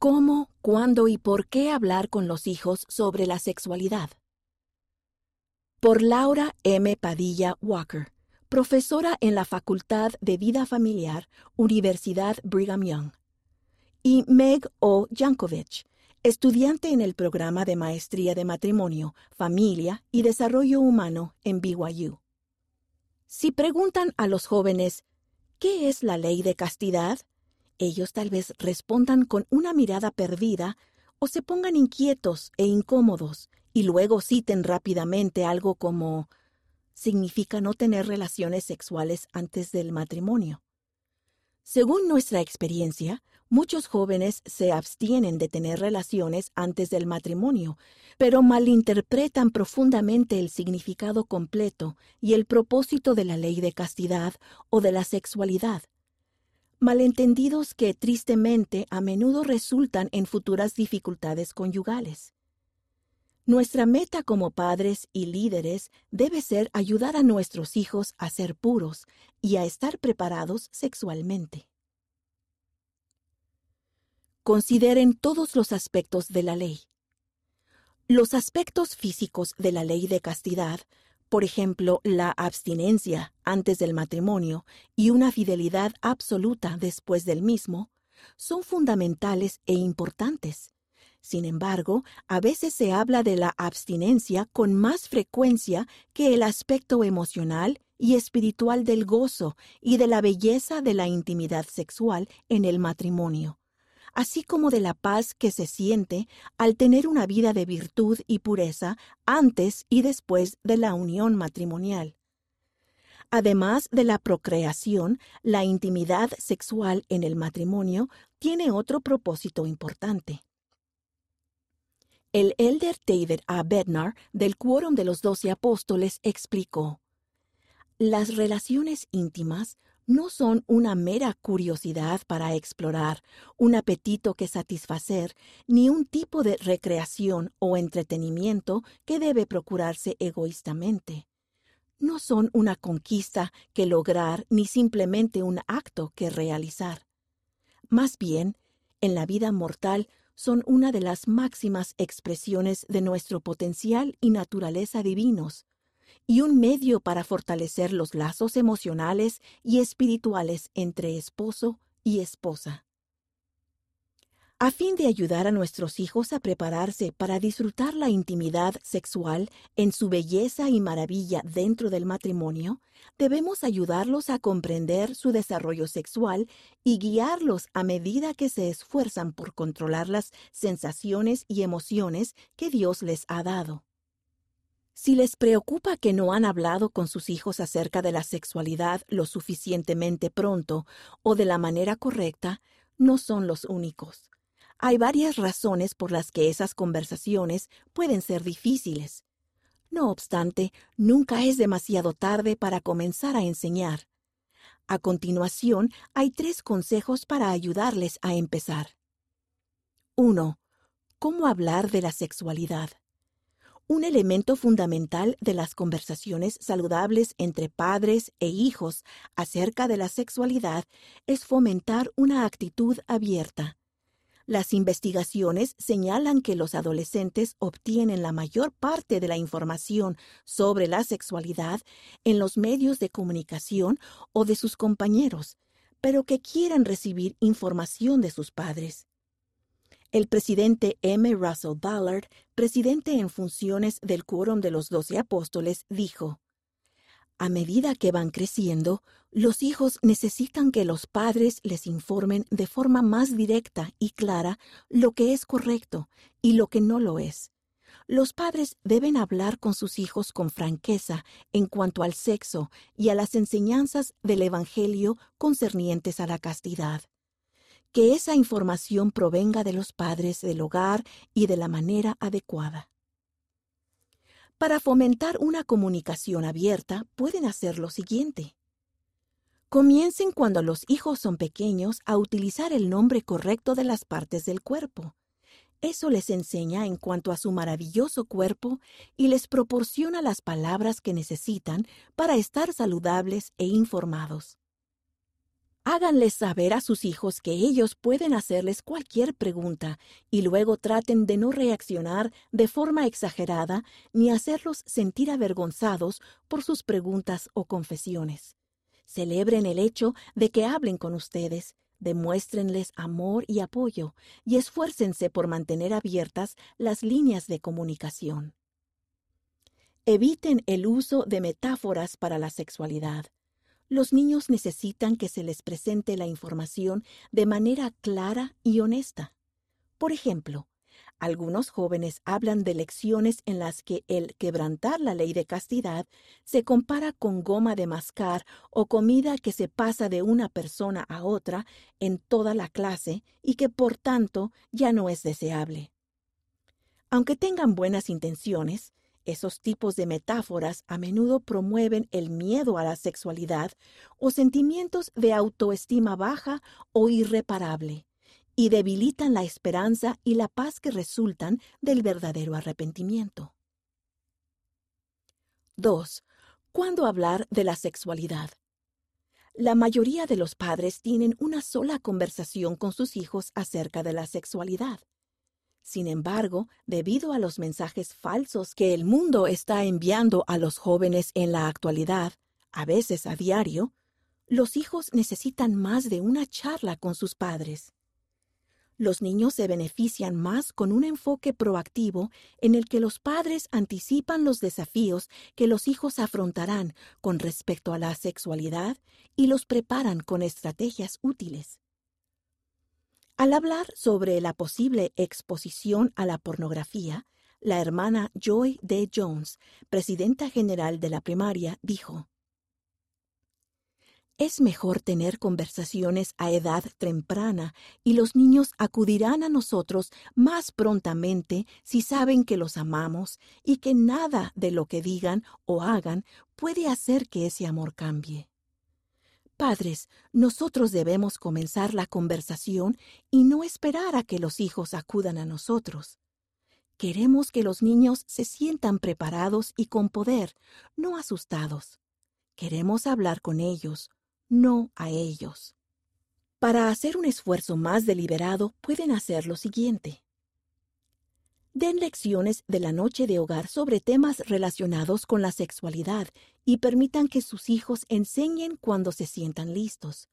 ¿Cómo, cuándo y por qué hablar con los hijos sobre la sexualidad? Por Laura M. Padilla Walker, profesora en la Facultad de Vida Familiar, Universidad Brigham Young. Y Meg O. Yankovich, estudiante en el programa de Maestría de Matrimonio, Familia y Desarrollo Humano en BYU. Si preguntan a los jóvenes, ¿qué es la ley de castidad?, ellos tal vez respondan con una mirada perdida o se pongan inquietos e incómodos y luego citen rápidamente algo como «significa no tener relaciones sexuales antes del matrimonio». Según nuestra experiencia, muchos jóvenes se abstienen de tener relaciones antes del matrimonio, pero malinterpretan profundamente el significado completo y el propósito de la ley de castidad o de la sexualidad. Malentendidos que, tristemente, a menudo resultan en futuras dificultades conyugales. Nuestra meta como padres y líderes debe ser ayudar a nuestros hijos a ser puros y a estar preparados sexualmente. Consideren todos los aspectos de la ley. Los aspectos físicos de la ley de castidad, por ejemplo, la abstinencia antes del matrimonio y una fidelidad absoluta después del mismo, son fundamentales e importantes. Sin embargo, a veces se habla de la abstinencia con más frecuencia que el aspecto emocional y espiritual del gozo y de la belleza de la intimidad sexual en el matrimonio, así como de la paz que se siente al tener una vida de virtud y pureza antes y después de la unión matrimonial. Además de la procreación, la intimidad sexual en el matrimonio tiene otro propósito importante. El elder David A. Bednar, del Quórum de los 12 Apóstoles, explicó: «Las relaciones íntimas no son una mera curiosidad para explorar, un apetito que satisfacer, ni un tipo de recreación o entretenimiento que debe procurarse egoístamente. No son una conquista que lograr ni simplemente un acto que realizar. Más bien, en la vida mortal son una de las máximas expresiones de nuestro potencial y naturaleza divinos, y un medio para fortalecer los lazos emocionales y espirituales entre esposo y esposa». A fin de ayudar a nuestros hijos a prepararse para disfrutar la intimidad sexual en su belleza y maravilla dentro del matrimonio, debemos ayudarlos a comprender su desarrollo sexual y guiarlos a medida que se esfuerzan por controlar las sensaciones y emociones que Dios les ha dado. Si les preocupa que no han hablado con sus hijos acerca de la sexualidad lo suficientemente pronto o de la manera correcta, no son los únicos. Hay varias razones por las que esas conversaciones pueden ser difíciles. No obstante, nunca es demasiado tarde para comenzar a enseñar. A continuación, hay 3 consejos para ayudarles a empezar. 1. ¿Cómo hablar de la sexualidad? Un elemento fundamental de las conversaciones saludables entre padres e hijos acerca de la sexualidad es fomentar una actitud abierta. Las investigaciones señalan que los adolescentes obtienen la mayor parte de la información sobre la sexualidad en los medios de comunicación o de sus compañeros, pero que quieren recibir información de sus padres. El presidente M. Russell Ballard, presidente en funciones del Quórum de los 12 Apóstoles, dijo: «A medida que van creciendo, los hijos necesitan que los padres les informen de forma más directa y clara lo que es correcto y lo que no lo es. Los padres deben hablar con sus hijos con franqueza en cuanto al sexo y a las enseñanzas del Evangelio concernientes a la castidad. Que esa información provenga de los padres del hogar y de la manera adecuada». Para fomentar una comunicación abierta, pueden hacer lo siguiente. Comiencen cuando los hijos son pequeños a utilizar el nombre correcto de las partes del cuerpo. Eso les enseña en cuanto a su maravilloso cuerpo y les proporciona las palabras que necesitan para estar saludables e informados. Háganles saber a sus hijos que ellos pueden hacerles cualquier pregunta y luego traten de no reaccionar de forma exagerada ni hacerlos sentir avergonzados por sus preguntas o confesiones. Celebren el hecho de que hablen con ustedes, demuéstrenles amor y apoyo y esfuércense por mantener abiertas las líneas de comunicación. Eviten el uso de metáforas para la sexualidad. Los niños necesitan que se les presente la información de manera clara y honesta. Por ejemplo, algunos jóvenes hablan de lecciones en las que el quebrantar la ley de castidad se compara con goma de mascar o comida que se pasa de una persona a otra en toda la clase y que, por tanto, ya no es deseable. Aunque tengan buenas intenciones, esos tipos de metáforas a menudo promueven el miedo a la sexualidad o sentimientos de autoestima baja o irreparable, y debilitan la esperanza y la paz que resultan del verdadero arrepentimiento. 2. ¿Cuándo hablar de la sexualidad? La mayoría de los padres tienen una sola conversación con sus hijos acerca de la sexualidad. Sin embargo, debido a los mensajes falsos que el mundo está enviando a los jóvenes en la actualidad, a veces a diario, los hijos necesitan más de una charla con sus padres. Los niños se benefician más con un enfoque proactivo en el que los padres anticipan los desafíos que los hijos afrontarán con respecto a la sexualidad y los preparan con estrategias útiles. Al hablar sobre la posible exposición a la pornografía, la hermana Joy D. Jones, presidenta general de la primaria, dijo: «Es mejor tener conversaciones a edad temprana y los niños acudirán a nosotros más prontamente si saben que los amamos y que nada de lo que digan o hagan puede hacer que ese amor cambie». Padres, nosotros debemos comenzar la conversación y no esperar a que los hijos acudan a nosotros. Queremos que los niños se sientan preparados y con poder, no asustados. Queremos hablar con ellos, no a ellos. Para hacer un esfuerzo más deliberado, pueden hacer lo siguiente. Den lecciones de la noche de hogar sobre temas relacionados con la sexualidad y permitan que sus hijos enseñen cuando se sientan listos.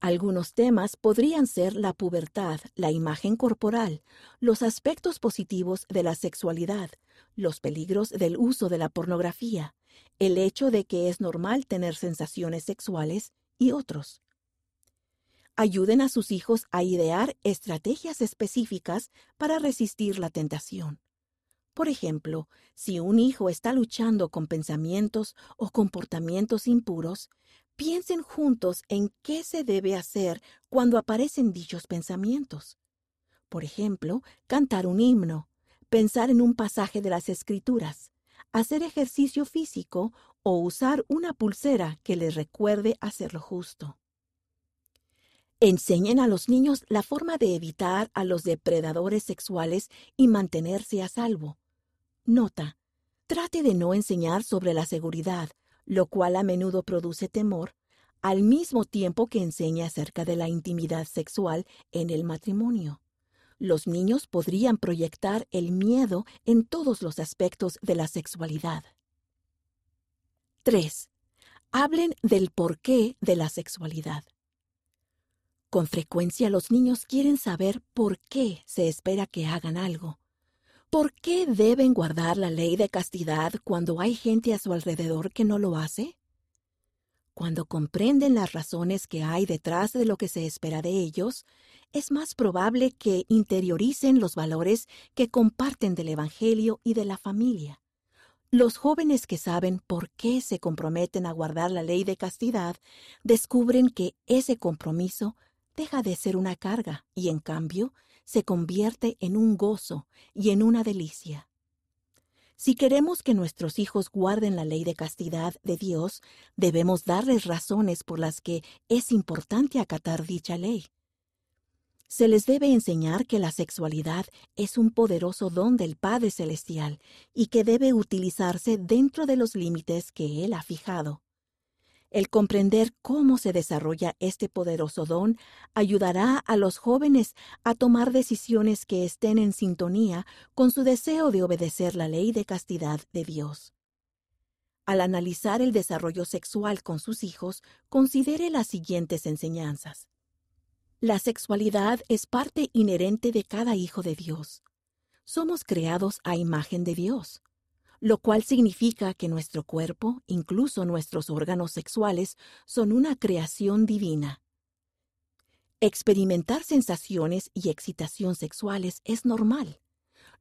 Algunos temas podrían ser la pubertad, la imagen corporal, los aspectos positivos de la sexualidad, los peligros del uso de la pornografía, el hecho de que es normal tener sensaciones sexuales y otros. Ayuden a sus hijos a idear estrategias específicas para resistir la tentación. Por ejemplo, si un hijo está luchando con pensamientos o comportamientos impuros, piensen juntos en qué se debe hacer cuando aparecen dichos pensamientos. Por ejemplo, cantar un himno, pensar en un pasaje de las Escrituras, hacer ejercicio físico o usar una pulsera que les recuerde hacer lo justo. Enseñen a los niños la forma de evitar a los depredadores sexuales y mantenerse a salvo. Nota: trate de no enseñar sobre la seguridad, lo cual a menudo produce temor, al mismo tiempo que enseña acerca de la intimidad sexual en el matrimonio. Los niños podrían proyectar el miedo en todos los aspectos de la sexualidad. 3. Hablen del porqué de la sexualidad. Con frecuencia los niños quieren saber por qué se espera que hagan algo. ¿Por qué deben guardar la ley de castidad cuando hay gente a su alrededor que no lo hace? Cuando comprenden las razones que hay detrás de lo que se espera de ellos, es más probable que interioricen los valores que comparten del Evangelio y de la familia. Los jóvenes que saben por qué se comprometen a guardar la ley de castidad descubren que ese compromiso deja de ser una carga y, en cambio, se convierte en un gozo y en una delicia. Si queremos que nuestros hijos guarden la ley de castidad de Dios, debemos darles razones por las que es importante acatar dicha ley. Se les debe enseñar que la sexualidad es un poderoso don del Padre Celestial y que debe utilizarse dentro de los límites que Él ha fijado. El comprender cómo se desarrolla este poderoso don ayudará a los jóvenes a tomar decisiones que estén en sintonía con su deseo de obedecer la ley de castidad de Dios. Al analizar el desarrollo sexual con sus hijos, considere las siguientes enseñanzas. La sexualidad es parte inherente de cada hijo de Dios. Somos creados a imagen de Dios, lo cual significa que nuestro cuerpo, incluso nuestros órganos sexuales, son una creación divina. Experimentar sensaciones y excitación sexuales es normal.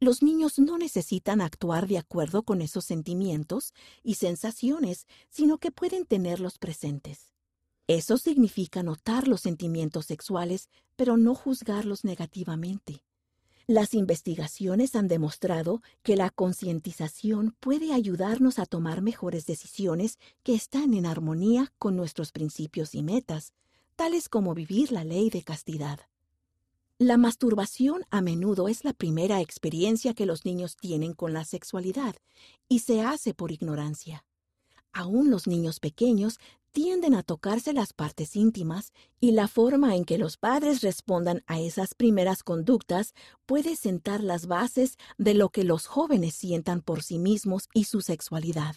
Los niños no necesitan actuar de acuerdo con esos sentimientos y sensaciones, sino que pueden tenerlos presentes. Eso significa notar los sentimientos sexuales, pero no juzgarlos negativamente. Las investigaciones han demostrado que la concientización puede ayudarnos a tomar mejores decisiones que están en armonía con nuestros principios y metas, tales como vivir la ley de castidad. La masturbación a menudo es la primera experiencia que los niños tienen con la sexualidad y se hace por ignorancia. Aún los niños pequeños tienden a tocarse las partes íntimas y la forma en que los padres respondan a esas primeras conductas puede sentar las bases de lo que los jóvenes sientan por sí mismos y su sexualidad.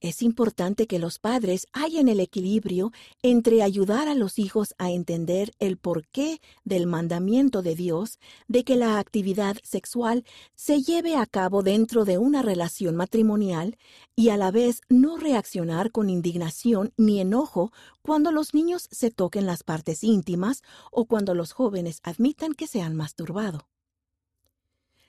Es importante que los padres hallen el equilibrio entre ayudar a los hijos a entender el porqué del mandamiento de Dios de que la actividad sexual se lleve a cabo dentro de una relación matrimonial y a la vez no reaccionar con indignación ni enojo cuando los niños se toquen las partes íntimas o cuando los jóvenes admitan que se han masturbado.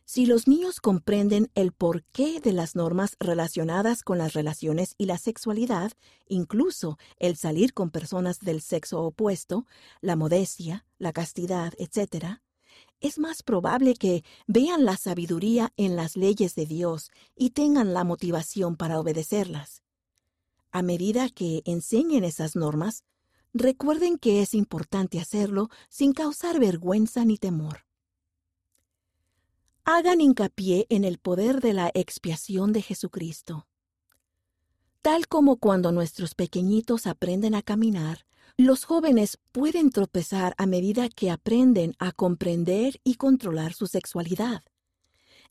Si los niños comprenden el porqué de las normas relacionadas con las relaciones y la sexualidad, incluso el salir con personas del sexo opuesto, la modestia, la castidad, etc., es más probable que vean la sabiduría en las leyes de Dios y tengan la motivación para obedecerlas. A medida que enseñen esas normas, recuerden que es importante hacerlo sin causar vergüenza ni temor. Hagan hincapié en el poder de la expiación de Jesucristo. Tal como cuando nuestros pequeñitos aprenden a caminar, los jóvenes pueden tropezar a medida que aprenden a comprender y controlar su sexualidad.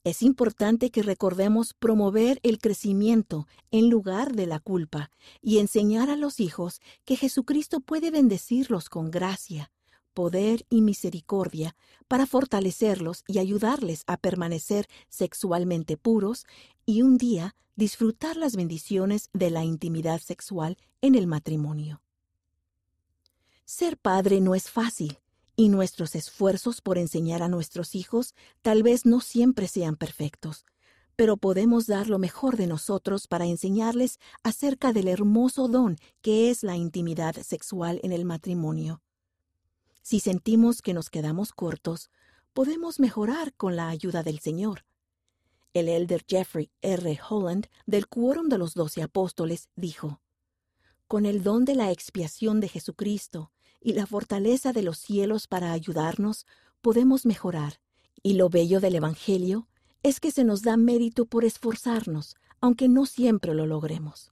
Es importante que recordemos promover el crecimiento en lugar de la culpa y enseñar a los hijos que Jesucristo puede bendecirlos con gracia, poder y misericordia para fortalecerlos y ayudarles a permanecer sexualmente puros y un día disfrutar las bendiciones de la intimidad sexual en el matrimonio. Ser padre no es fácil y nuestros esfuerzos por enseñar a nuestros hijos tal vez no siempre sean perfectos, pero podemos dar lo mejor de nosotros para enseñarles acerca del hermoso don que es la intimidad sexual en el matrimonio. Si sentimos que nos quedamos cortos, podemos mejorar con la ayuda del Señor. El elder Jeffrey R. Holland, del Quórum de los 12 Apóstoles, dijo, «Con el don de la expiación de Jesucristo y la fortaleza de los cielos para ayudarnos, podemos mejorar. Y lo bello del Evangelio es que se nos da mérito por esforzarnos, aunque no siempre lo logremos».